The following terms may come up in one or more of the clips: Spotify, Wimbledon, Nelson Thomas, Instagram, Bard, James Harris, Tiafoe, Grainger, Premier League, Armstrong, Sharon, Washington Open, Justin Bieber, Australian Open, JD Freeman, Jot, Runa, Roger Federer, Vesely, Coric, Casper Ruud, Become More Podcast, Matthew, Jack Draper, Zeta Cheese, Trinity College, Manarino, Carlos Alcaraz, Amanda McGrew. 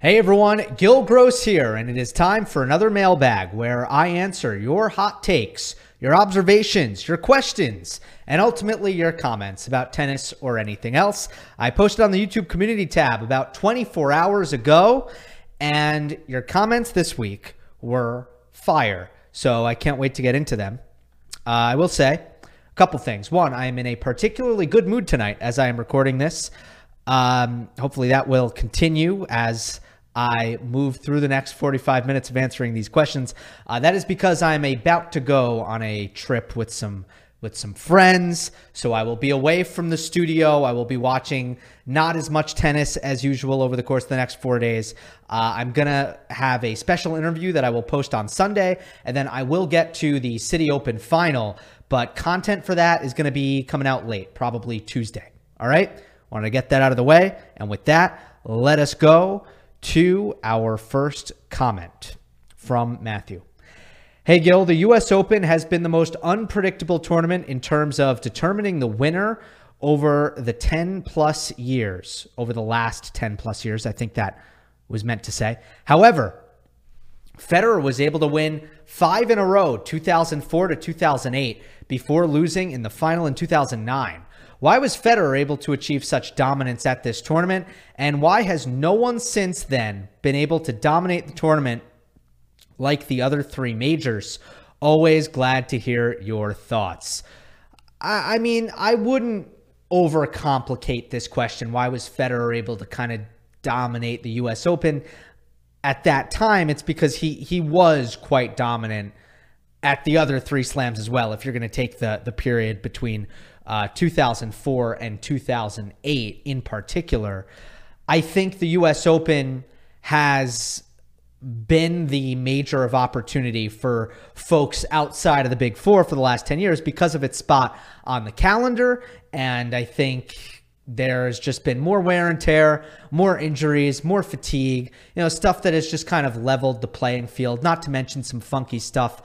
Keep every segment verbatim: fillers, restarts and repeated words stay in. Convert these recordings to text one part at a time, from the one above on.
Hey everyone, Gil Gross here, and it is time for another mailbag where I answer your hot takes, your observations, your questions, and ultimately your comments about tennis or anything else. I posted on the YouTube community tab about twenty-four hours ago, and your comments this week were fire, so I can't wait to get into them. Uh, I will say a couple things. One, I am in a particularly good mood tonight as I am recording this. Um, hopefully that will continue as I move through the next forty-five minutes of answering these questions. Uh, that is because I'm about to go on a trip with some with some friends, so I will be away from the studio. I will be watching not as much tennis as usual over the course of the next four days. Uh, I'm going to have a special interview that I will post on Sunday, and then I will get to the City Open final, but content for that is going to be coming out late, probably Tuesday. All right? I want to get that out of the way. And with that, let us go to our first comment from Matthew. Hey, Gil, the U S Open has been the most unpredictable tournament in terms of determining the winner over the ten plus years, over the last ten plus years. I think that was meant to say. However, Federer was able to win five in a row, two thousand four to two thousand eight, before losing in the final in two thousand nine. Why was Federer able to achieve such dominance at this tournament? And why has no one since then been able to dominate the tournament like the other three majors? Always glad to hear your thoughts. I, I mean, I wouldn't overcomplicate this question. Why was Federer able to kind of dominate the U S Open at that time? It's because he he was quite dominant at the other three slams as well, if you're going to take the, the period between Uh, two thousand four and two thousand eight in particular. I think the U S Open has been the major of opportunity for folks outside of the Big Four for the last ten years because of its spot on the calendar. And I think there's just been more wear and tear, more injuries, more fatigue, you know, stuff that has just kind of leveled the playing field, not to mention some funky stuff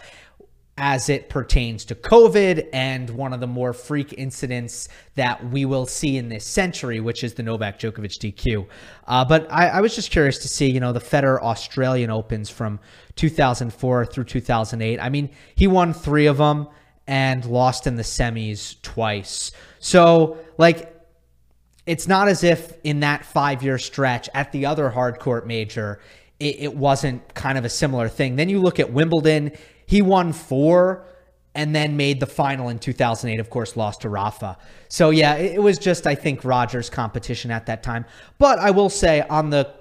as it pertains to COVID and one of the more freak incidents that we will see in this century, which is the Novak Djokovic D Q. Uh, but I, I was just curious to see, you know, the Federer Australian Opens from two thousand four through two thousand eight. I mean, he won three of them and lost in the semis twice. So, like, it's not as if in that five-year stretch at the other hard court major, it, it wasn't kind of a similar thing. Then you look at Wimbledon. He won four and then made the final in two thousand eight, of course, lost to Rafa. So, yeah, it was just, I think, Roger's competition at that time. But I will say on the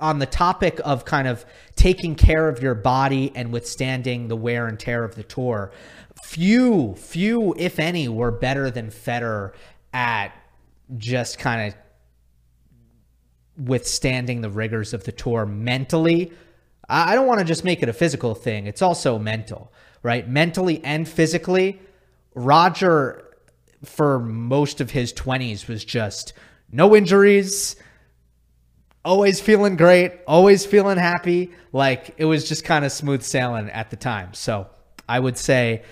on the topic of kind of taking care of your body and withstanding the wear and tear of the tour, few, few, if any, were better than Federer at just kind of withstanding the rigors of the tour mentally. I don't want to just make it a physical thing. It's also mental, right? Mentally and physically. Roger, for most of his twenties, was just no injuries, always feeling great, always feeling happy. Like, it was just kind of smooth sailing at the time. So I would say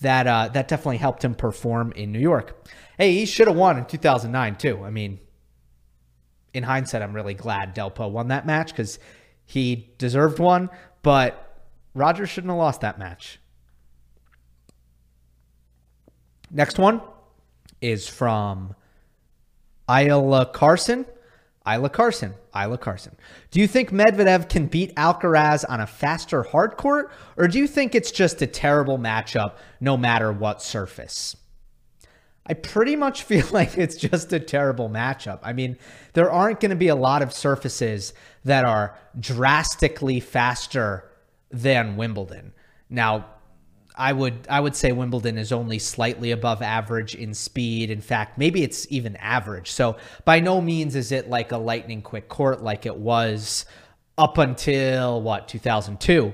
that uh, that definitely helped him perform in New York. Hey, he should have won in two thousand nine too. I mean, in hindsight, I'm really glad Del Potro won that match because he deserved one, but Roger shouldn't have lost that match. Next one is from Isla Carson. Isla Carson. Isla Carson. Do you think Medvedev can beat Alcaraz on a faster hard court, or do you think it's just a terrible matchup no matter what surface? I pretty much feel like it's just a terrible matchup. I mean, there aren't going to be a lot of surfaces that are drastically faster than Wimbledon. Now, I would I would say Wimbledon is only slightly above average in speed. In fact, maybe it's even average. So by no means is it like a lightning quick court like it was up until, what, two thousand two.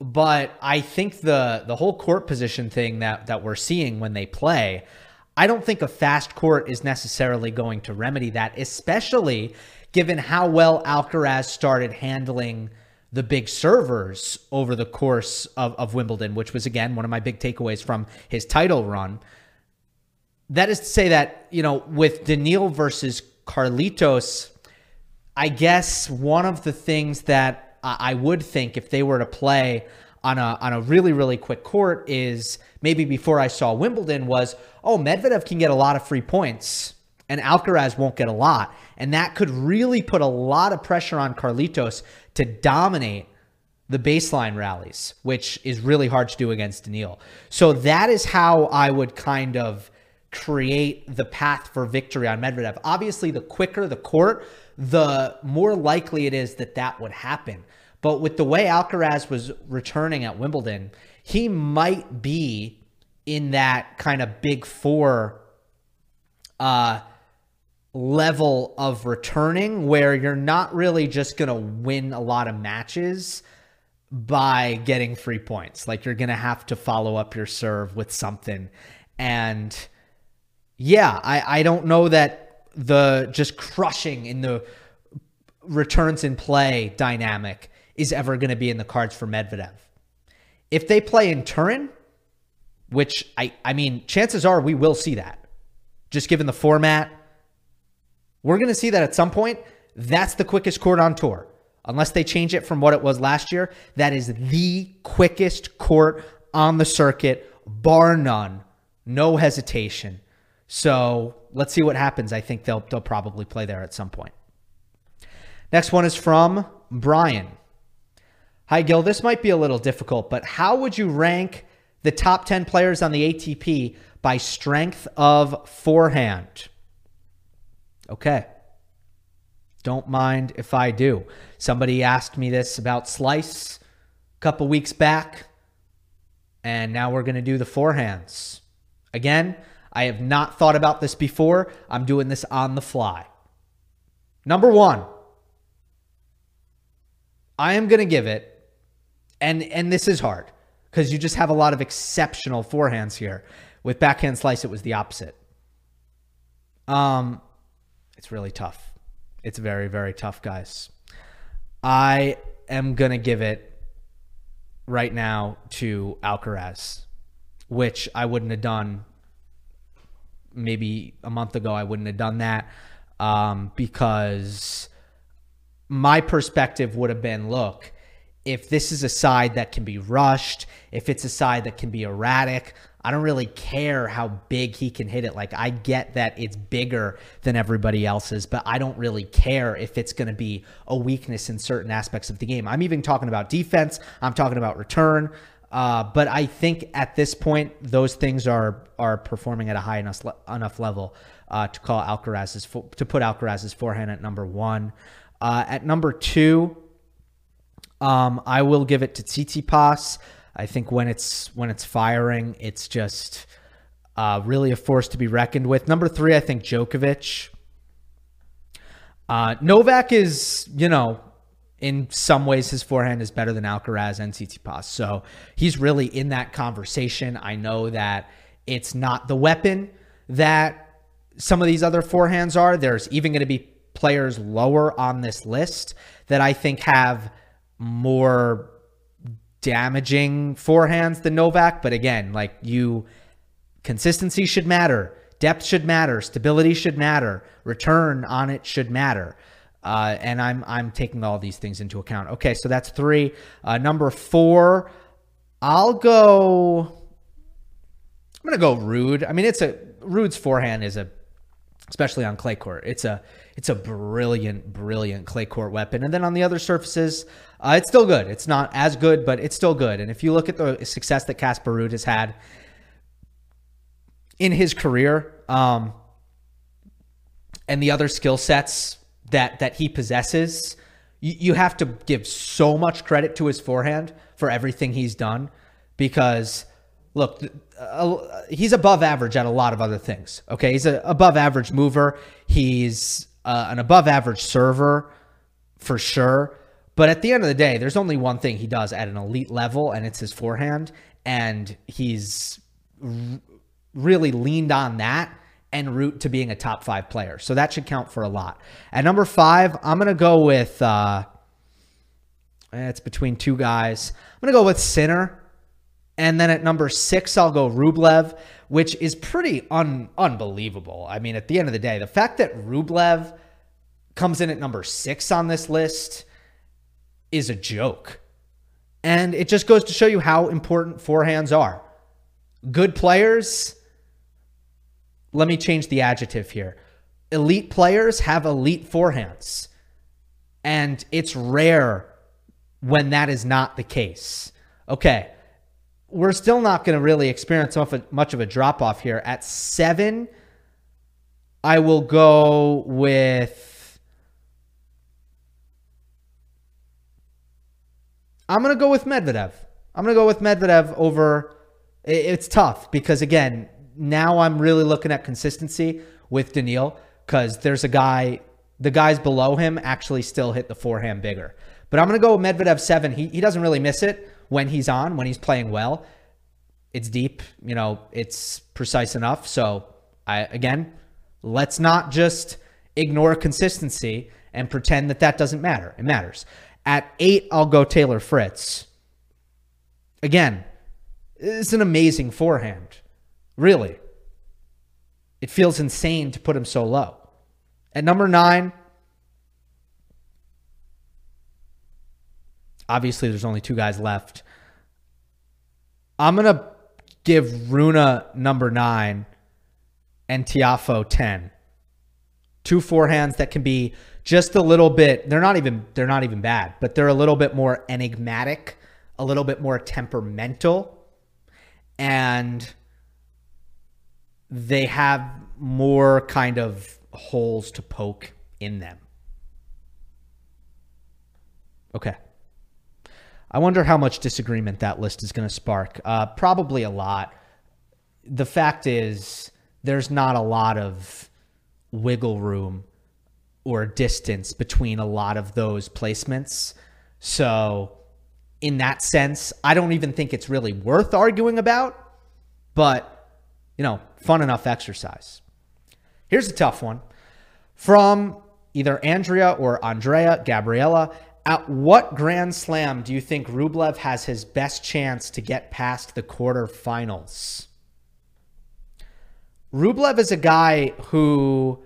But I think the the whole court position thing that that we're seeing when they play, I don't think a fast court is necessarily going to remedy that, especially given how well Alcaraz started handling the big servers over the course of, of Wimbledon, which was, again, one of my big takeaways from his title run. That is to say that, you know, with Daniil versus Carlitos, I guess one of the things that I would think if they were to play on a, on a really, really quick court is, maybe before I saw Wimbledon, was, oh, Medvedev can get a lot of free points and Alcaraz won't get a lot. And that could really put a lot of pressure on Carlitos to dominate the baseline rallies, which is really hard to do against Daniil. So that is how I would kind of create the path for victory on Medvedev. Obviously, the quicker the court, the more likely it is that that would happen. But with the way Alcaraz was returning at Wimbledon, he might be in that kind of big four uh, level of returning where you're not really just going to win a lot of matches by getting free points. Like, you're going to have to follow up your serve with something. And yeah, I, I don't know that the just crushing in the returns in play dynamic is ever going to be in the cards for Medvedev. If they play in Turin, which I, I mean, chances are we will see that just given the format. We're going to see that at some point. That's the quickest court on tour. Unless they change it from what it was last year, that is the quickest court on the circuit, bar none. No hesitation. So let's see what happens. I think they'll they'll probably play there at some point. Next one is from Brian. Hi, Gil. This might be a little difficult, but how would you rank the top ten players on the A T P by strength of forehand? Okay. Don't mind if I do. Somebody asked me this about Slice a couple weeks back, and now we're going to do the forehands. Again, I have not thought about this before. I'm doing this on the fly. Number one, I am going to give it, and, and this is hard because you just have a lot of exceptional forehands here. With backhand Slice, it was the opposite. Um... It's really tough. It's very, very tough, guys. I am going to give it right now to Alcaraz, which I wouldn't have done maybe a month ago. I wouldn't have done that um, because my perspective would have been, look, if this is a side that can be rushed, if it's a side that can be erratic, I don't really care how big he can hit it. Like, I get that it's bigger than everybody else's, but I don't really care if it's going to be a weakness in certain aspects of the game. I'm even talking about defense. I'm talking about return. Uh, but I think at this point, those things are are performing at a high enough enough level uh, to call Alcaraz's fo- to put Alcaraz's forehand at number one. Uh, at number two, um, I will give it to Tsitsipas. I think when it's when it's firing, it's just uh, really a force to be reckoned with. Number three, I think Djokovic. Uh, Novak is, you know, in some ways his forehand is better than Alcaraz and Tsitsipas. So he's really in that conversation. I know that it's not the weapon that some of these other forehands are. There's even going to be players lower on this list that I think have more damaging forehands than Novak. But again, like you, consistency should matter. Depth should matter. Stability should matter. Return on it should matter. Uh, and I'm I'm taking all these things into account. Okay, so that's three. Uh, number four, I'll go. I'm gonna go Ruud. I mean, it's a Ruud's forehand is a, especially on clay court. It's a it's a brilliant, brilliant clay court weapon. And then on the other surfaces, uh, it's still good. It's not as good, but it's still good. And if you look at the success that Casper Ruud has had in his career, um, and the other skill sets that that he possesses, you, you have to give so much credit to his forehand for everything he's done, because look, uh, he's above average at a lot of other things. Okay, he's an above average mover. He's uh, an above average server for sure. But at the end of the day, there's only one thing he does at an elite level, and it's his forehand. And he's r- really leaned on that en route to being a top five player. So that should count for a lot. At number five, I'm going to go with, uh, it's between two guys. I'm going to go with Sinner. And then at number six, I'll go Rublev, which is pretty un- unbelievable. I mean, at the end of the day, the fact that Rublev comes in at number six on this list is a joke. And it just goes to show you how important forehands are. Good players... Let me change the adjective here. Elite players have elite forehands, and it's rare when that is not the case. Okay, we're still not going to really experience much of a drop-off here. At seven, I will go with... I'm going to go with Medvedev. I'm going to go with Medvedev over... It's tough because, again... Now I'm really looking at consistency with Daniil, because there's a guy, the guys below him actually still hit the forehand bigger. But I'm going to go with Medvedev seven. He he doesn't really miss it when he's on, when he's playing well. It's deep, you know, it's precise enough. So I again, let's not just ignore consistency and pretend that that doesn't matter. It matters. At eight, I'll go Taylor Fritz. Again, it's an amazing forehand. Really. It feels insane to put him so low. At number nine, obviously there's only two guys left. I'm going to give Runa number nine and Tiafoe ten. Two forehands that can be just a little bit, they're not even they're not even bad, but they're a little bit more enigmatic, a little bit more temperamental, and they have more kind of holes to poke in them. Okay. I wonder how much disagreement that list is going to spark. Uh, probably a lot. The fact is, there's not a lot of wiggle room or distance between a lot of those placements. So in that sense, I don't even think it's really worth arguing about, but you know, fun enough exercise. Here's a tough one from either Andrea or Andrea, Gabriella. At what Grand Slam do you think Rublev has his best chance to get past the quarterfinals? Rublev is a guy who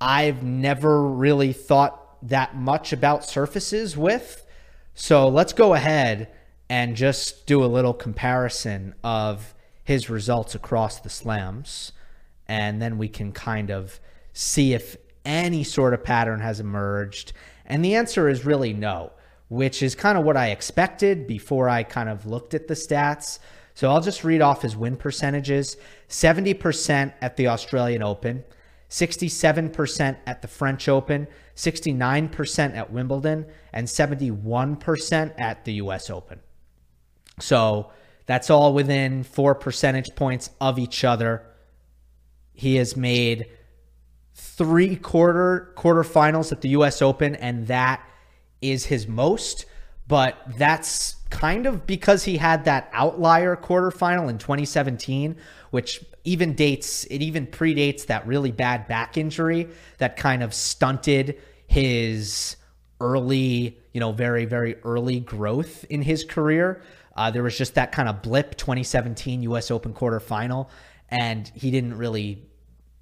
I've never really thought that much about surfaces with. So let's go ahead and just do a little comparison of his results across the slams, and then we can kind of see if any sort of pattern has emerged. And the answer is really no. which is kind of what I expected before I kind of looked at the stats. So I'll just read off his win percentages. seventy percent at the Australian Open, sixty-seven percent at the French Open, sixty-nine percent at Wimbledon, and seventy-one percent at the U S Open. So that's all within four percentage points of each other. He has made three quarter quarterfinals at the U S Open, and that is his most, but that's kind of because he had that outlier quarterfinal in twenty seventeen, which even dates, it even predates that really bad back injury that kind of stunted his early, you know, very, very early growth in his career. Uh, there was just that kind of blip, twenty seventeen U S Open quarterfinal, and he didn't really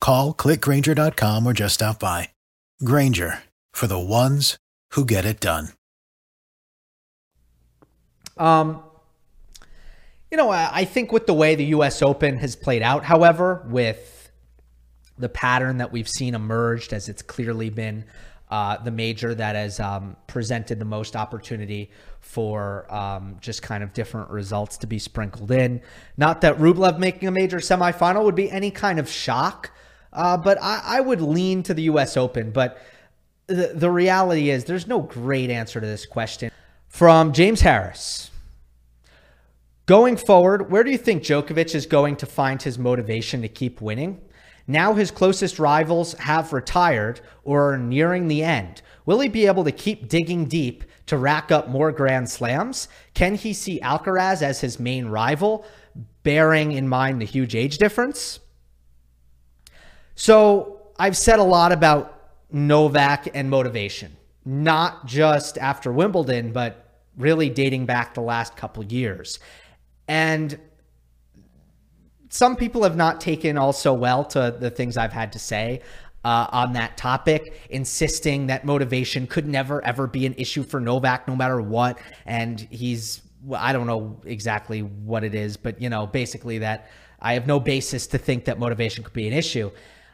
Call, click grainger dot com or just stop by. Grainger, for the ones who get it done. Um, you know, I think with the way the U S Open has played out, however, with the pattern that we've seen emerged, as it's clearly been uh, the major that has um, presented the most opportunity for um, just kind of different results to be sprinkled in. Not that Rublev making a major semifinal would be any kind of shock, uh, but I, I would lean to the U S Open. But the, the reality is there's no great answer to this question. From James Harris. Going forward, where do you think Djokovic is going to find his motivation to keep winning? Now his closest rivals have retired or are nearing the end. Will he be able to keep digging deep to rack up more Grand Slams? Can he see Alcaraz as his main rival, bearing in mind the huge age difference? So I've said a lot about Novak and motivation. Not just after Wimbledon, but really dating back the last couple years. And some people have not taken all so well to the things I've had to say uh, on that topic, insisting that motivation could never, ever be an issue for Novak no matter what. And he's, I don't know exactly what it is, but, you know, basically that I have no basis to think that motivation could be an issue.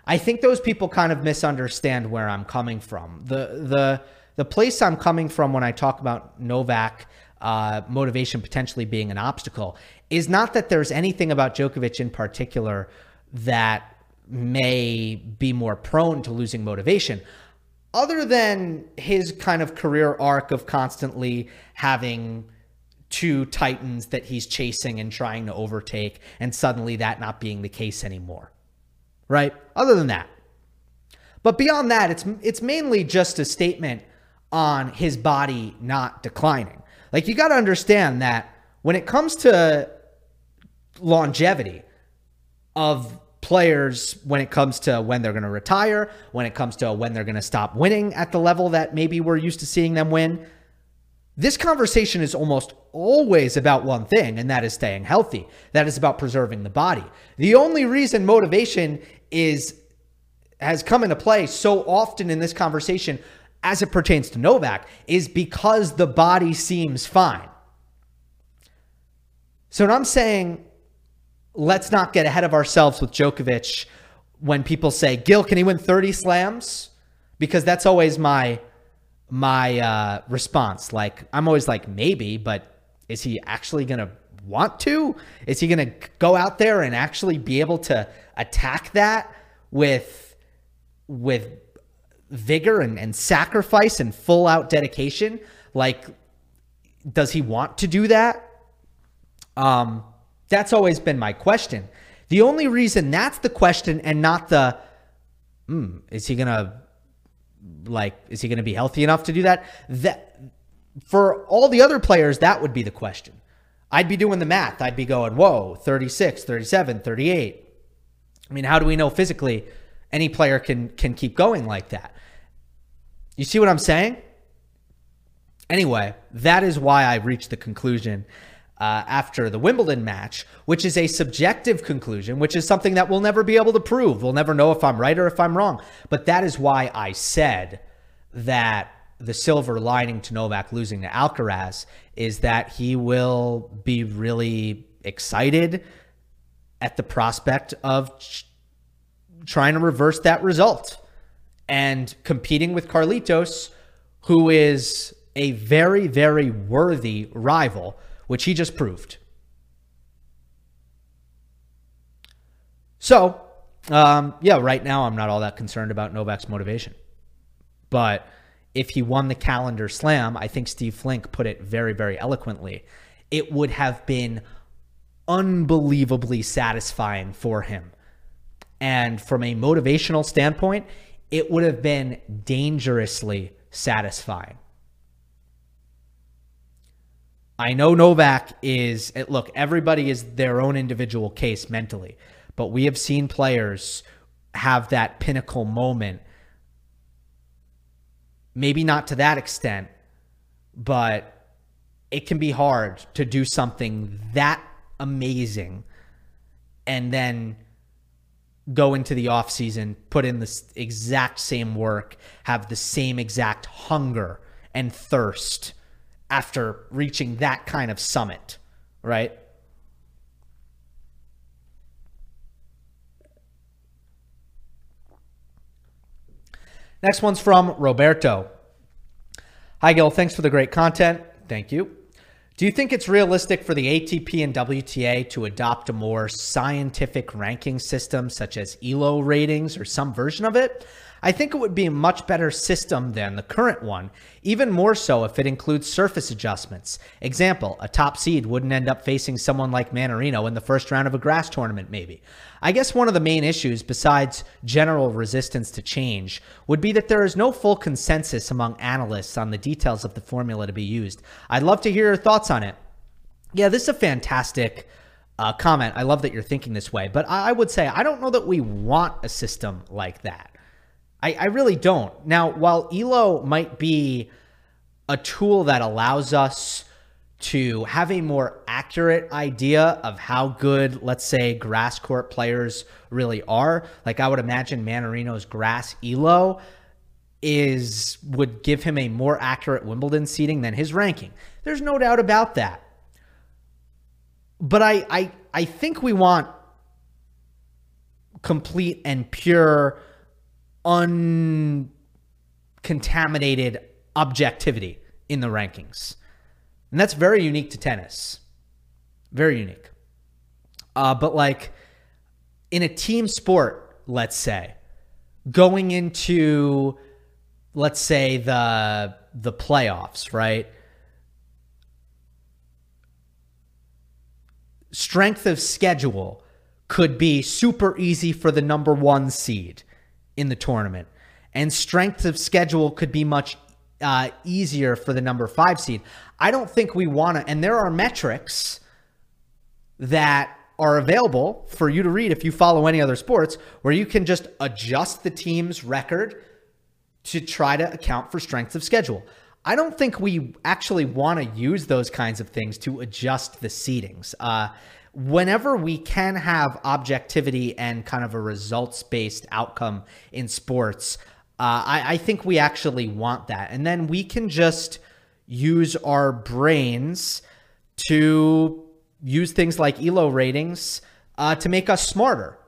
I think those people kind of misunderstand where I'm coming from. The, the, The place I'm coming from when I talk about Novak uh, motivation potentially being an obstacle is not that there's anything about Djokovic in particular that may be more prone to losing motivation, other than his kind of career arc of constantly having two titans that he's chasing and trying to overtake, and suddenly that not being the case anymore, right? Other than that. But beyond that, it's it's mainly just a statement on his body not declining. Like, you got to understand that when it comes to longevity of players, when it comes to when they're going to retire, when it comes to when they're going to stop winning at the level that maybe we're used to seeing them win, this conversation is almost always about one thing, and that is staying healthy. That is about preserving the body. The only reason motivation is has come into play so often in this conversation as it pertains to Novak, is because the body seems fine. So when I'm saying, let's not get ahead of ourselves with Djokovic, when people say, Gil, can he win thirty slams? Because that's always my my uh, response. Like, I'm always like, maybe, but is he actually going to want to? Is he going to go out there and actually be able to attack that with with vigor and, and sacrifice and full out dedication? Like, does he want to do that? Um, that's always been my question. The only reason that's the question and not the, hmm, is he going to like, is he going to be healthy enough to do that? That for all the other players, that would be the question. I'd be doing the math. I'd be going, whoa, thirty-six, thirty-seven, thirty-eight. I mean, how do we know physically any player can can keep going like that? You see what I'm saying? Anyway, that is why I've reached the conclusion uh, after the Wimbledon match, which is a subjective conclusion, which is something that we'll never be able to prove. We'll never know if I'm right or if I'm wrong. But that is why I said that the silver lining to Novak losing to Alcaraz is that he will be really excited at the prospect of ch- trying to reverse that result and competing with Carlitos, who is a very, very worthy rival, which he just proved. So, um, yeah, right now I'm not all that concerned about Novak's motivation. But if he won the calendar slam, I think Steve Flink put it very, very eloquently, it would have been unbelievably satisfying for him. And from a motivational standpoint, it would have been dangerously satisfying. I know Novak is, look, everybody is their own individual case mentally, but we have seen players have that pinnacle moment. Maybe not to that extent, but it can be hard to do something that amazing and then go into the off season, put in the exact same work, have the same exact hunger and thirst after reaching that kind of summit, right? Next one's from Roberto. Hi, Gil. Thanks for the great content. Thank you. Do you think it's realistic for the A T P and W T A to adopt a more scientific ranking system such as Elo ratings or some version of it? I think it would be a much better system than the current one, even more so if it includes surface adjustments. Example, a top seed wouldn't end up facing someone like Manarino in the first round of a grass tournament, maybe. I guess one of the main issues, besides general resistance to change, would be that there is no full consensus among analysts on the details of the formula to be used. I'd love to hear your thoughts on it. Yeah, this is a fantastic uh, comment. I love that you're thinking this way, but I would say I don't know that we want a system like that. I, I really don't. Now, while Elo might be a tool that allows us to have a more accurate idea of how good, let's say, grass court players really are, like I would imagine Manarino's grass Elo is would give him a more accurate Wimbledon seeding than his ranking. There's no doubt about that. But I, I, I think we want complete and pure, uncontaminated objectivity in the rankings. And that's very unique to tennis. Very unique. Uh, but like in a team sport, let's say, going into, let's say, the the playoffs, right? Strength of schedule could be super easy for the number one seed in the tournament, and strength of schedule could be much uh, easier for the number five seed. I don't think we want to, and there are metrics that are available for you to read if you follow any other sports where you can just adjust the team's record to try to account for strength of schedule. I don't think we actually want to use those kinds of things to adjust the seedings. Uh, Whenever we can have objectivity and kind of a results-based outcome in sports, uh, I, I think we actually want that. And then we can just use our brains to use things like Elo ratings uh, to make us smarter,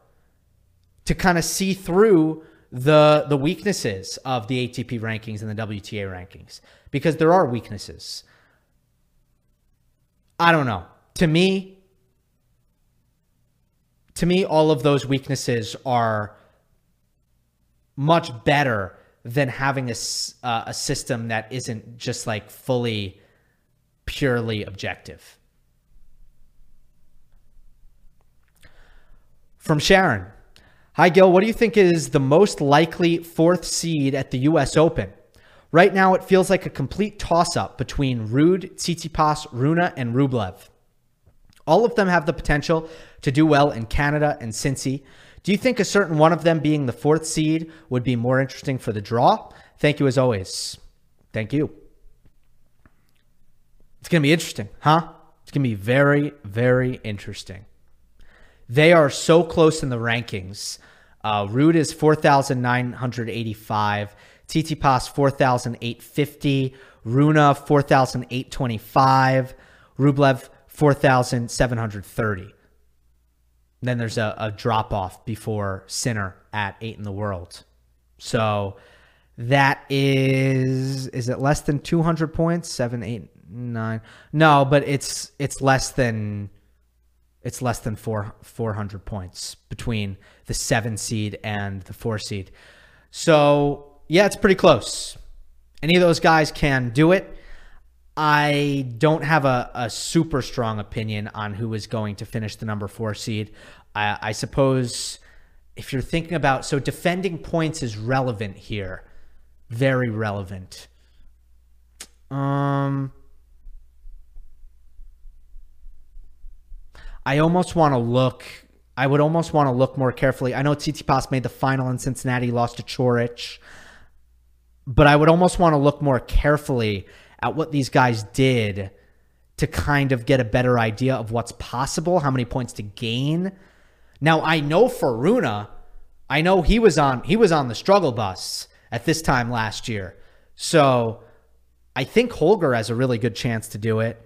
to kind of see through the, the weaknesses of the A T P rankings and the W T A rankings, because there are weaknesses. I don't know. To me... To me, all of those weaknesses are much better than having a, uh, a system that isn't just like fully, purely objective. From Sharon. Hi, Gil. What do you think is the most likely fourth seed at the U S Open? Right now, it feels like a complete toss-up between Ruud, Tsitsipas, Runa, and Rublev. All of them have the potential to do well in Canada and Cincy. Do you think a certain one of them being the fourth seed would be more interesting for the draw? Thank you as always. Thank you. It's going to be interesting, huh? It's going to be very, very interesting. They are so close in the rankings. Uh, Ruud is four thousand nine hundred eighty-five. Tsitsipas, four thousand eight hundred fifty. Runa, four thousand eight hundred twenty-five. Rublev, four thousand seven hundred thirty. Then there's a, a drop-off before Sinner at eight in the world. So that is, is it less than two hundred points? Seven, eight, nine. No, but it's, it's less than, it's less than four, four hundred points between the seven seed and the four seed. So yeah, it's pretty close. Any of those guys can do it. I don't have a, a super strong opinion on who is going to finish the number four seed. I, I suppose if you're thinking about, so defending points is relevant here. Very relevant. Um, I almost want to look, I would almost want to look more carefully. I know Tsitsipas made the final in Cincinnati, lost to Coric, but I would almost want to look more carefully at what these guys did to kind of get a better idea of what's possible, how many points to gain. Now, I know for Runa, I know he was on he was on the struggle bus at this time last year. So I think Holger has a really good chance to do it.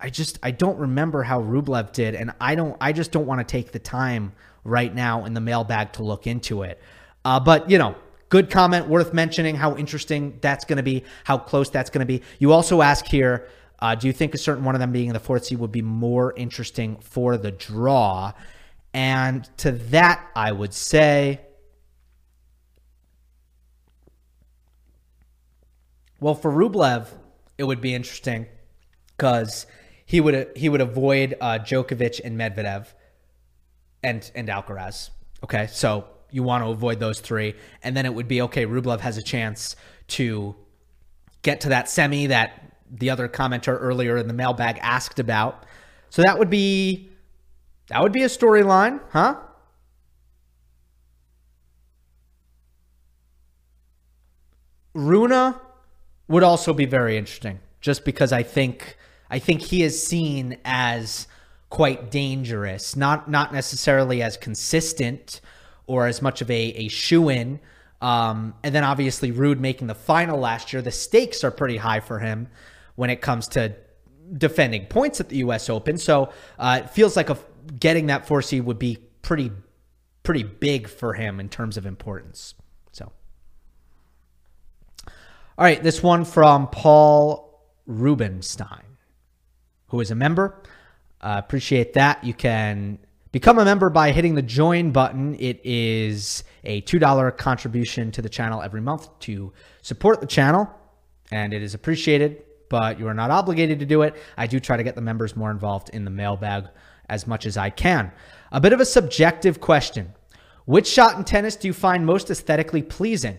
I just I don't remember how Rublev did, and I don't I just don't want to take the time right now in the mailbag to look into it. Uh, but you know, good comment, worth mentioning how interesting that's going to be, how close that's going to be. You also ask here, uh, do you think a certain one of them being in the fourth seed would be more interesting for the draw? And to that, I would say, well, for Rublev, it would be interesting because he would he would avoid uh, Djokovic and Medvedev and and Alcaraz. Okay, so you want to avoid those three. And then it would be, okay, Rublev has a chance to get to that semi that the other commenter earlier in the mailbag asked about. So that would be, that would be a storyline, huh? Runa would also be very interesting just because I think, I think he is seen as quite dangerous, not, not necessarily as consistent or as much of a, a shoo-in. Um, and then obviously Ruud making the final last year. The stakes are pretty high for him when it comes to defending points at the U S Open. So uh, it feels like a, getting that four seed would be pretty, pretty big for him in terms of importance. So, all right, this one from Paul Rubenstein, who is a member. Uh, appreciate that. You can become a member by hitting the join button. It is a two dollar contribution to the channel every month to support the channel, and it is appreciated, but you are not obligated to do it. I do try to get the members more involved in the mailbag as much as I can. A bit of a subjective question. Which shot in tennis do you find most aesthetically pleasing?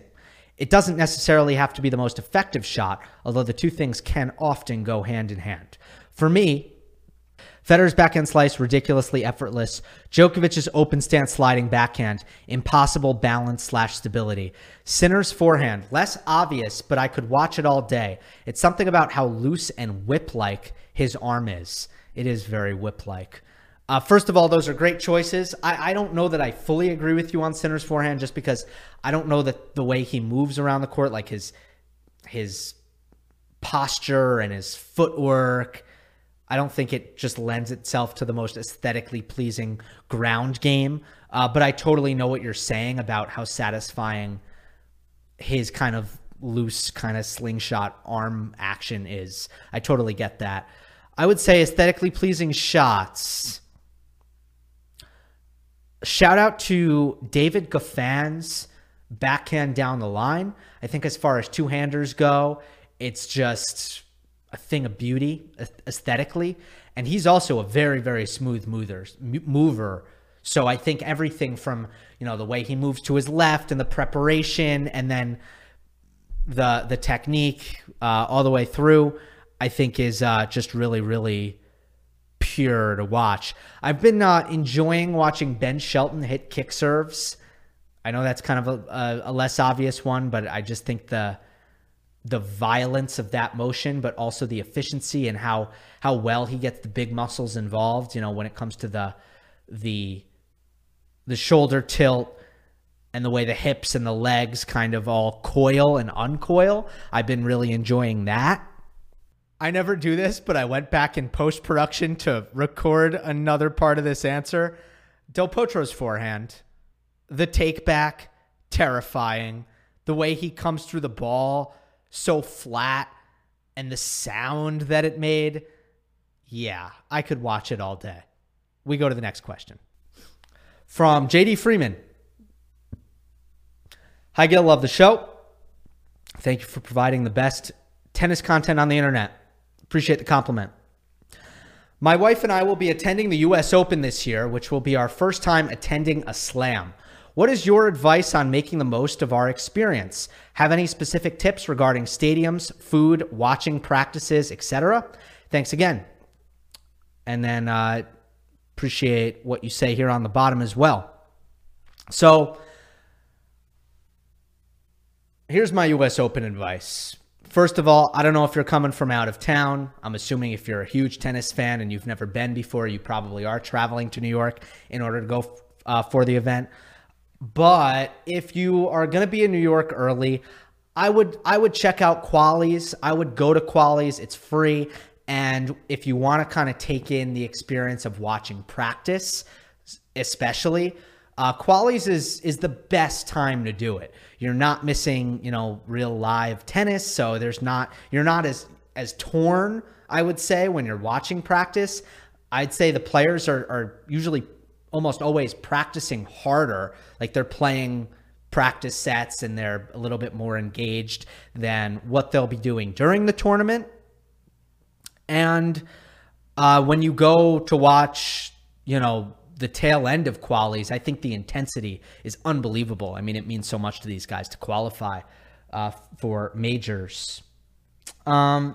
It doesn't necessarily have to be the most effective shot, although the two things can often go hand in hand. For me, Federer's backhand slice, ridiculously effortless. Djokovic's open stance sliding backhand, impossible balance slash stability. Sinner's forehand, less obvious, but I could watch it all day. It's something about how loose and whip-like his arm is. It is very whip-like. Uh, first of all, those are great choices. I, I don't know that I fully agree with you on Sinner's forehand just because I don't know that the way he moves around the court, like his, his posture and his footwork, I don't think it just lends itself to the most aesthetically pleasing ground game. Uh, but I totally know what you're saying about how satisfying his kind of loose kind of slingshot arm action is. I totally get that. I would say aesthetically pleasing shots. Shout out to David Goffin's backhand down the line. I think as far as two-handers go, it's just a thing of beauty aesthetically. And he's also a very, very smooth mover. So I think everything from, you know, the way he moves to his left and the preparation and then the, the technique uh, all the way through, I think is uh, just really, really pure to watch. I've been uh, enjoying watching Ben Shelton hit kick serves. I know that's kind of a, a, a less obvious one, but I just think the, the violence of that motion, but also the efficiency and how how well he gets the big muscles involved, you know, when it comes to the the the shoulder tilt and the way the hips and the legs kind of all coil and uncoil. I've been really enjoying that. I never do this, but I went back in post-production to record another part of this answer. Del Potro's forehand, the take back, terrifying. The way he comes through the ball, so flat, and the sound that it made. Yeah, I could watch it all day. We go to the next question. From J D Freeman. Hi, Gil. Love the show. Thank you for providing the best tennis content on the internet. Appreciate the compliment. My wife and I will be attending the U S Open this year, which will be our first time attending a slam. What is your advice on making the most of our experience? Have any specific tips regarding stadiums, food, watching practices, et cetera? Thanks again. And then uh, appreciate what you say here on the bottom as well. So here's my U S Open advice. First of all, I don't know if you're coming from out of town. I'm assuming if you're a huge tennis fan and you've never been before, you probably are traveling to New York in order to go uh, for the event. But if you are going to be in New York early, I would I would check out Qualies. I would go to Qualies. It's free. And if you want to kind of take in the experience of watching practice, especially, uh, Qualies is is the best time to do it. You're not missing, you know, real live tennis. So there's not you're not as as torn, I would say, when you're watching practice. I'd say the players are, are usually almost always practicing harder. Like they're playing practice sets and they're a little bit more engaged than what they'll be doing during the tournament. And uh, when you go to watch, you know, the tail end of Qualies, I think the intensity is unbelievable. I mean, it means so much to these guys to qualify uh, for majors. Um,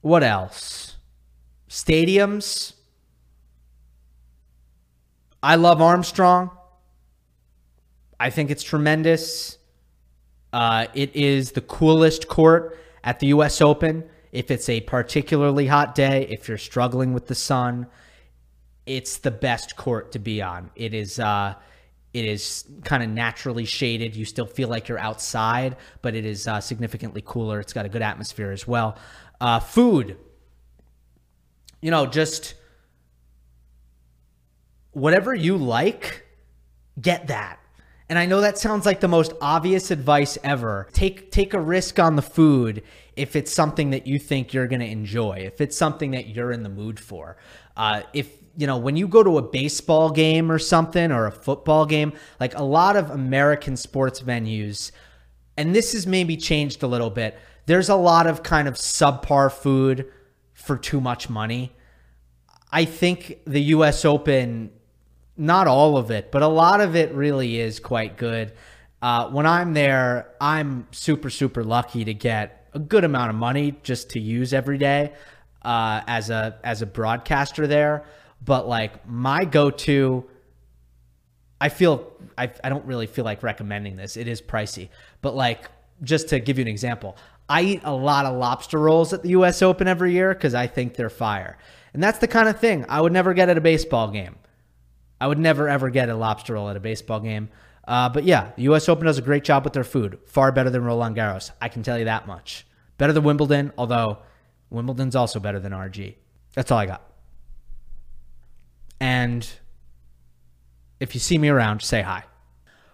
What else? Stadiums. I love Armstrong. I think it's tremendous. Uh, it is the coolest court at the U S Open. If it's a particularly hot day, if you're struggling with the sun, it's the best court to be on. It is uh, it is kind of naturally shaded. You still feel like you're outside, but it is uh, significantly cooler. It's got a good atmosphere as well. Uh, food, you know, just whatever you like, get that. And I know that sounds like the most obvious advice ever. Take take a risk on the food if it's something that you think you're going to enjoy, if it's something that you're in the mood for. Uh, if, you know, when you go to a baseball game or something or a football game, like a lot of American sports venues, and this has maybe changed a little bit, there's a lot of kind of subpar food for too much money. I think the U S Open, not all of it, but a lot of it really is quite good. Uh, when I'm there, I'm super, super lucky to get a good amount of money just to use every day uh, as a as a broadcaster there. But like my go-to, I feel I I don't really feel like recommending this. It is pricey, but like just to give you an example, I eat a lot of lobster rolls at the U S Open every year because I think they're fire. And that's the kind of thing I would never get at a baseball game. I would never, ever get a lobster roll at a baseball game. Uh, but yeah, the U S Open does a great job with their food. Far better than Roland Garros. I can tell you that much. Better than Wimbledon, although Wimbledon's also better than R G. That's all I got. And if you see me around, say hi.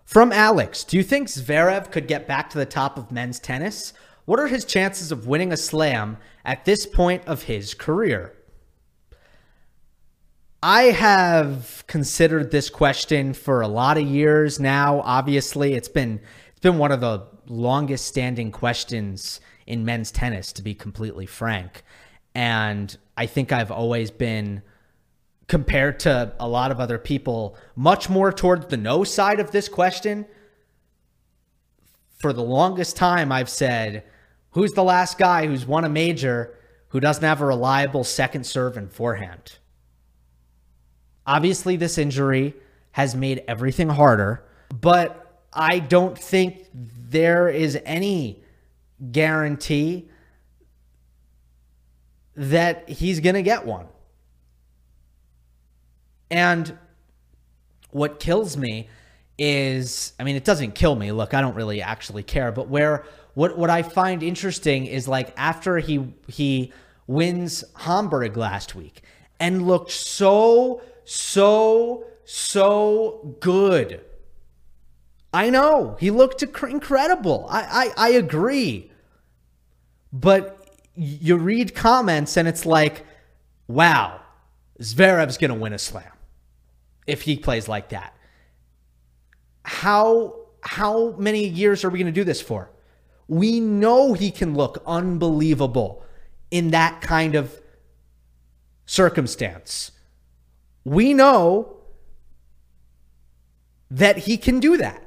From Alex, do you think Zverev could get back to the top of men's tennis? What are his chances of winning a slam at this point of his career? I have considered this question for a lot of years now. Obviously, it's been it's been one of the longest standing questions in men's tennis, to be completely frank. And I think I've always been, compared to a lot of other people, much more towards the no side of this question. For the longest time, I've said, who's the last guy who's won a major who doesn't have a reliable second serve and forehand? Obviously, this injury has made everything harder, but I don't think there is any guarantee that he's going to get one. And what kills me is, I mean, it doesn't kill me. Look, I don't really actually care, but where what what I find interesting is, like, after he he wins Hamburg last week and looked so So, so good. I know. He looked incredible. I, I, I agree. But you read comments and it's like, wow, Zverev's going to win a slam if he plays like that. How, how many years are we going to do this for? We know he can look unbelievable in that kind of circumstance. We know that he can do that.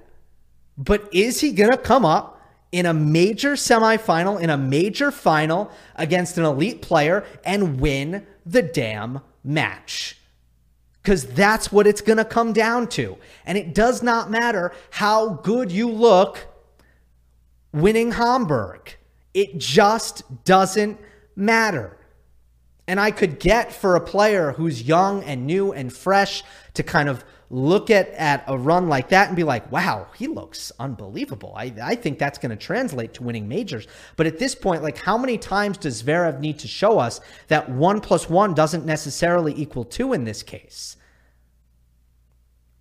But is he going to come up in a major semifinal, in a major final against an elite player and win the damn match? Because that's what it's going to come down to. And it does not matter how good you look winning Hamburg. It just doesn't matter. And I could get, for a player who's young and new and fresh, to kind of look at, at a run like that and be like, wow, he looks unbelievable. I, I think that's going to translate to winning majors. But at this point, like, how many times does Zverev need to show us that one plus one doesn't necessarily equal two in this case?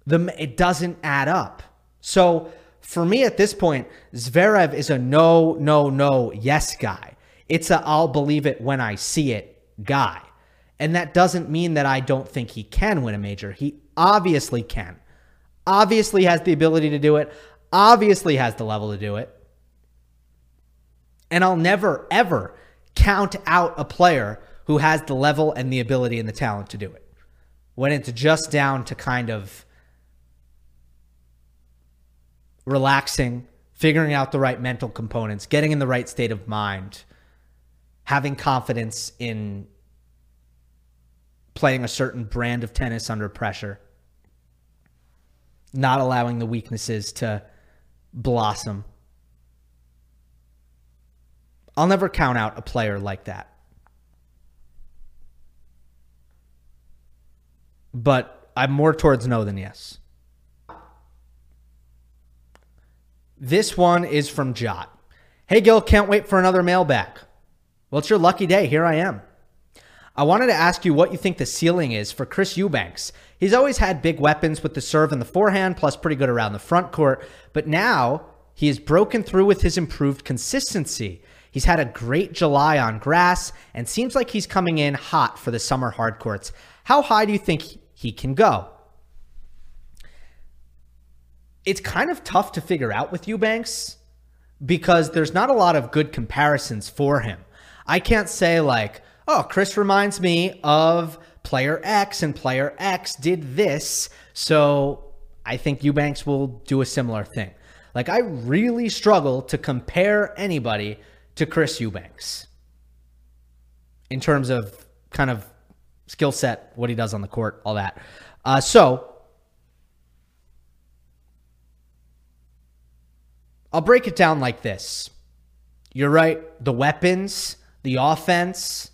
The, it doesn't add up. So for me at this point, Zverev is a no, no, no, yes guy. It's a I'll believe it when I see it guy. And that doesn't mean that I don't think he can win a major. He obviously can. Obviously has the ability to do it. Obviously has the level to do it. And I'll never, ever count out a player who has the level and the ability and the talent to do it. When it's just down to kind of relaxing, figuring out the right mental components, getting in the right state of mind, having confidence in playing a certain brand of tennis under pressure, not allowing the weaknesses to blossom. I'll never count out a player like that. But I'm more towards no than yes. This one is from Jot. Hey, Gil, can't wait for another mailbag. Well, it's your lucky day. Here I am. I wanted to ask you what you think the ceiling is for Chris Eubanks. He's always had big weapons with the serve and the forehand, plus pretty good around the front court. But now he has broken through with his improved consistency. He's had a great July on grass and seems like he's coming in hot for the summer hard courts. How high do you think he can go? It's kind of tough to figure out with Eubanks because there's not a lot of good comparisons for him. I can't say like, oh, Chris reminds me of player X and player X did this, so I think Eubanks will do a similar thing. Like, I really struggle to compare anybody to Chris Eubanks in terms of kind of skill set, what he does on the court, all that. Uh, so I'll break it down like this. You're right. The weapons, the offense,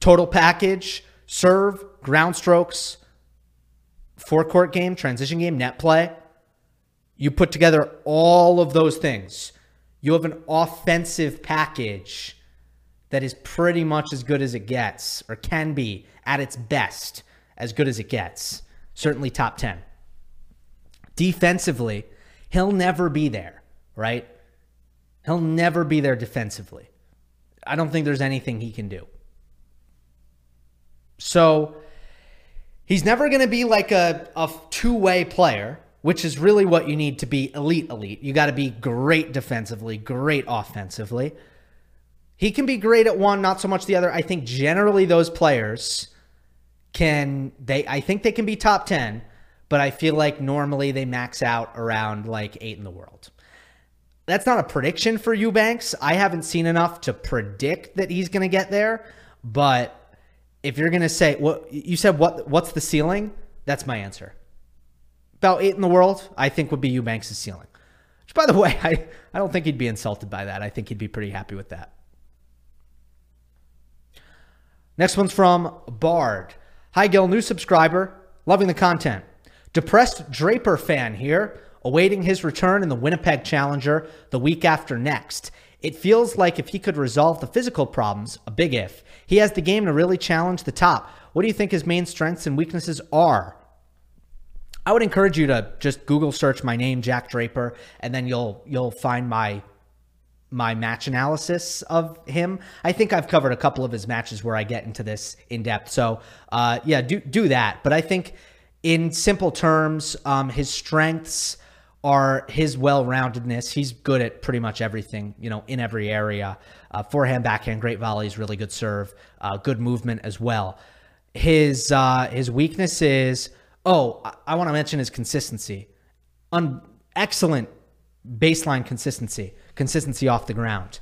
total package, serve, ground strokes, forecourt game, transition game, net play. You put together all of those things. You have an offensive package that is pretty much as good as it gets, or can be at its best as good as it gets. Certainly top ten. Defensively, he'll never be there, right? He'll never be there defensively. I don't think there's anything he can do. So He's never going to be like a, a two-way player, which is really what you need to be elite elite. You got to be great defensively, great offensively. He can be great at one, not so much the other. I think generally those players can, they, I think they can be top ten, but I feel like normally they max out around like eight in the world. That's not a prediction for Eubanks. I haven't seen enough to predict that he's going to get there. But if you're going to say, what you said, what what's the ceiling? That's my answer. About eight in the world, I think, would be Eubanks' ceiling. Which, by the way, I, I don't think he'd be insulted by that. I think he'd be pretty happy with that. Next one's from Bard. Hi, Gil, new subscriber. Loving the content. Depressed Draper fan here, awaiting his return in the Winnipeg Challenger the week after next. It feels like if he could resolve the physical problems, a big if, he has the game to really challenge the top. What do you think his main strengths and weaknesses are? I would encourage you to just Google search my name, Jack Draper, and then you'll you'll find my my match analysis of him. I think I've covered a couple of his matches where I get into this in depth. So uh, yeah, do do that. But I think in simple terms, um, his strengths are his well-roundedness. He's good at pretty much everything, you know, in every area. Uh, forehand, backhand, great volleys, really good serve, uh, good movement as well. His uh, his weakness is, oh, I, I want to mention his consistency. Un- excellent baseline consistency, consistency off the ground.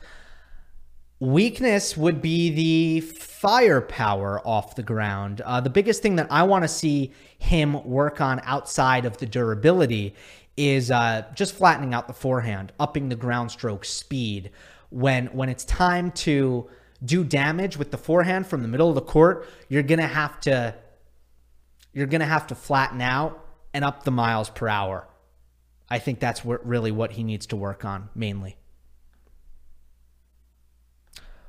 Weakness would be the firepower off the ground. Uh, the biggest thing that I want to see him work on outside of the durability is uh, just flattening out the forehand, upping the ground stroke speed. When when it's time to do damage with the forehand from the middle of the court, you're gonna have to you're gonna have to flatten out and up the miles per hour. I think that's what really what he needs to work on mainly.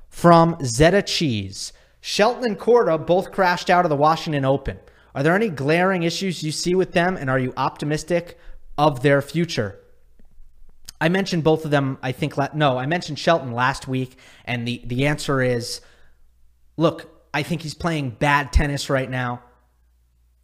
From Zeta Cheese, Shelton and Korda both crashed out of the Washington Open. Are there any glaring issues you see with them, and are you optimistic of their future? I mentioned both of them, I think, la- no, I mentioned Shelton last week, and the, the answer is, look, I think he's playing bad tennis right now.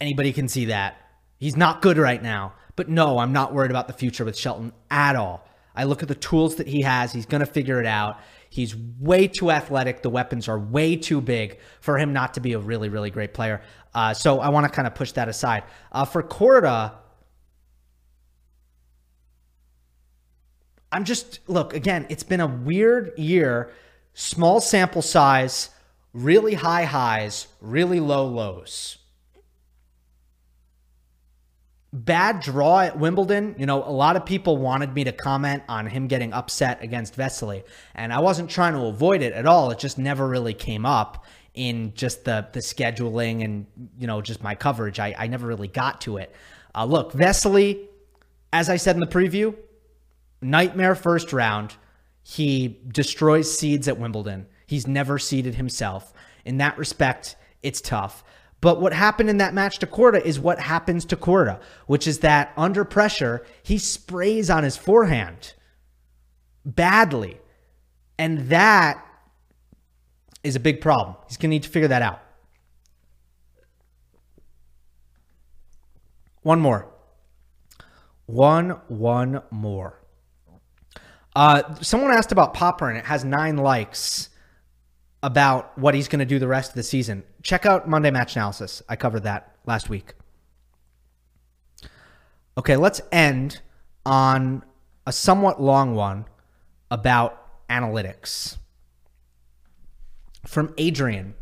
Anybody can see that. He's not good right now. But no, I'm not worried about the future with Shelton at all. I look at the tools that he has. He's going to figure it out. He's way too athletic. The weapons are way too big for him not to be a really, really great player. Uh, so I want to kind of push that aside. Uh, for Korda, I'm just, look, again, it's been a weird year, small sample size, really high highs, really low lows. Bad draw at Wimbledon. You know, a lot of people wanted me to comment on him getting upset against Vesely, and I wasn't trying to avoid it at all. It just never really came up in just the, the scheduling and, you know, just my coverage. I, I never really got to it. Uh, look, Vesely, as I said in the preview, nightmare first round. He destroys seeds at Wimbledon. He's never seeded himself. In that respect, it's tough. But what happened in that match to Korda is what happens to Korda, which is that under pressure, he sprays on his forehand badly. And that is a big problem. He's going to need to figure that out. One more. One, one more. Uh, someone asked about Popper, and it has nine likes about what he's going to do the rest of the season. Check out Monday Match Analysis. I covered that last week. Okay, let's end on a somewhat long one about analytics. From Adrian.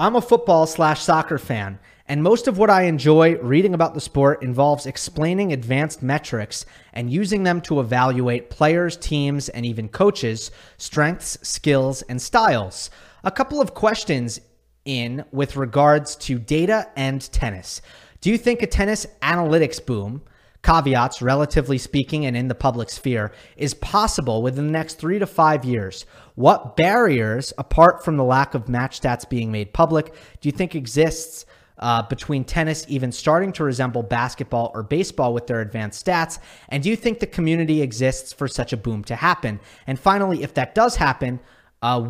I'm a football slash soccer fan, and most of what I enjoy reading about the sport involves explaining advanced metrics and using them to evaluate players, teams, and even coaches' strengths, skills, and styles. A couple of questions in with regards to data and tennis. Do you think a tennis analytics boom, caveats, relatively speaking and in the public sphere, is possible within the next three to five years? What barriers, apart from the lack of match stats being made public, do you think exists Uh, between tennis even starting to resemble basketball or baseball with their advanced stats? And do you think the community exists for such a boom to happen? And finally, if that does happen, uh,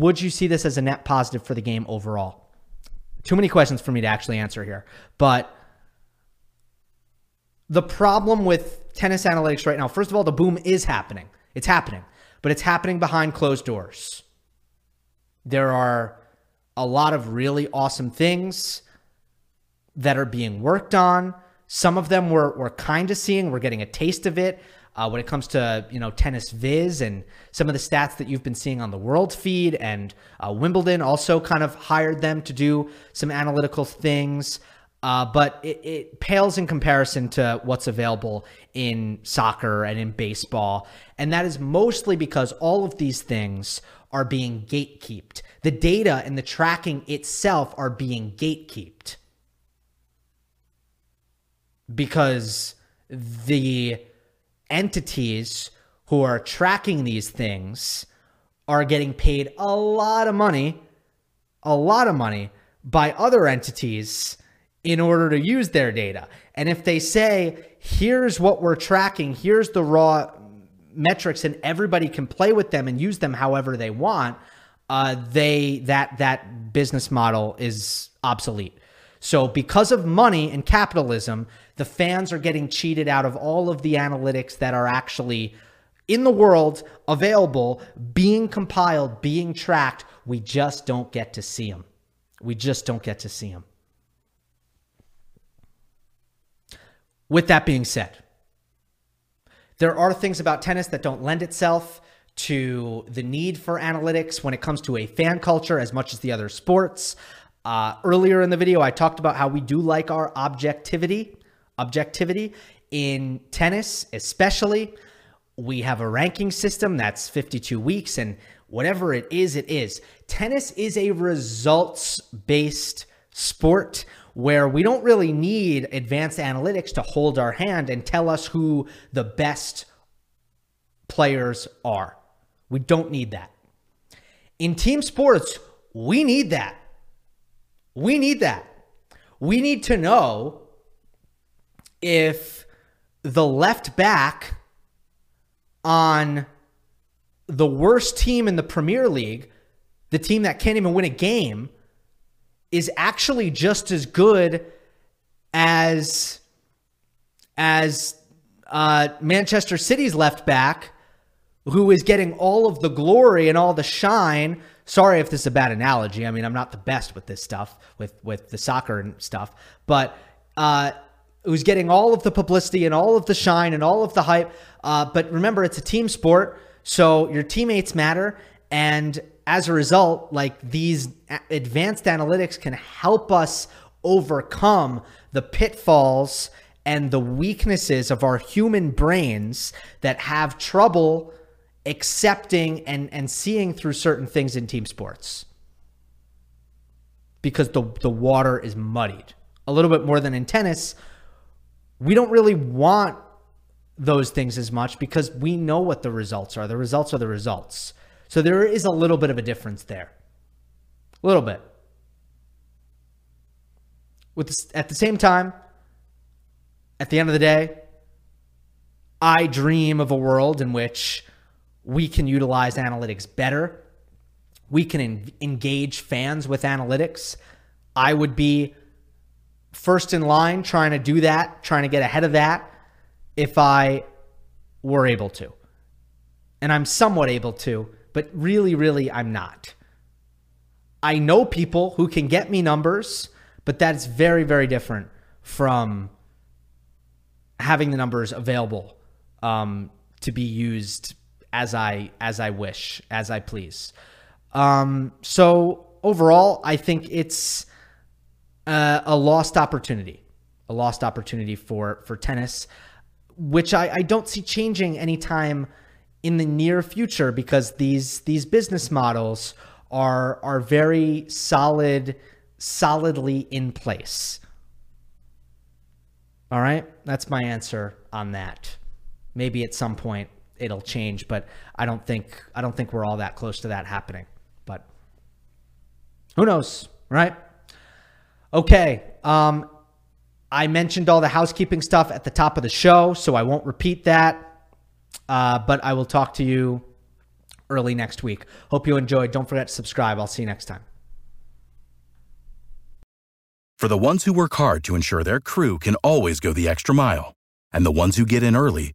would you see this as a net positive for the game overall? too many questions for me to actually answer here. But the problem with tennis analytics right now, first of all, the boom is happening. It's happening, but it's happening behind closed doors. There are a lot of really awesome things that are being worked on. Some of them we're, we're kind of seeing. We're getting a taste of it. Uh, when it comes to, you know, Tennis Viz and some of the stats that you've been seeing on the World feed, and uh, Wimbledon also kind of hired them to do some analytical things. Uh, but it, it pales in comparison to what's available in soccer and in baseball. And that is mostly because all of these things are being gatekeeped. The data and the tracking itself are being gatekeeped because the entities who are tracking these things are getting paid a lot of money, a lot of money by other entities in order to use their data. And if they say, here's what we're tracking, here's the raw metrics, and everybody can play with them and use them however they want, uh, they that that business model is obsolete. So because of money and capitalism, the fans are getting cheated out of all of the analytics that are actually in the world, available, being compiled, being tracked. We just don't get to see them. We just don't get to see them. With that being said, there are things about tennis that don't lend itself to the need for analytics when it comes to a fan culture as much as the other sports. Uh, earlier in the video, I talked about how we do like our objectivity. Objectivity in tennis, especially. We have a ranking system that's fifty-two weeks, and whatever it is, it is. Tennis is a results-based sport where we don't really need advanced analytics to hold our hand and tell us who the best players are. We don't need that. In team sports, we need that. We need that. We need to know if the left back on the worst team in the Premier League, the team that can't even win a game, is actually just as good as as uh, Manchester City's left back, who is getting all of the glory and all the shine. Sorry if this is a bad analogy. I mean, I'm not the best with this stuff, with, with the soccer and stuff. But uh, who's getting all of the publicity and all of the shine and all of the hype. Uh, but remember, it's a team sport, so your teammates matter. And as a result, like, these advanced analytics can help us overcome the pitfalls and the weaknesses of our human brains that have trouble accepting and, and seeing through certain things in team sports, because the, the water is muddied a little bit more than in tennis. We don't really want those things as much because we know what the results are. The results are the results. So there is a little bit of a difference there. A little bit. With this, at the same time, at the end of the day, I dream of a world in which we can utilize analytics better. We can en- engage fans with analytics. I would be first in line trying to do that, trying to get ahead of that if I were able to. And I'm somewhat able to, but really, really, I'm not. I know people who can get me numbers, but that's very, very different from having the numbers available um, to be used as I as I wish, as I please. Um, so overall, I think it's uh, a lost opportunity, a lost opportunity for for tennis, which I, I don't see changing anytime in the near future, because these these business models are are very solid, solidly in place. All right, that's my answer on that. Maybe at some point it'll change, but I don't think I don't think we're all that close to that happening. But who knows, right? Okay. Um, I mentioned all the housekeeping stuff at the top of the show, so I won't repeat that. Uh, but I will talk to you early next week. Hope you enjoyed. Don't forget to subscribe. I'll see you next time. For the ones who work hard to ensure their crew can always go the extra mile. And the ones who get in early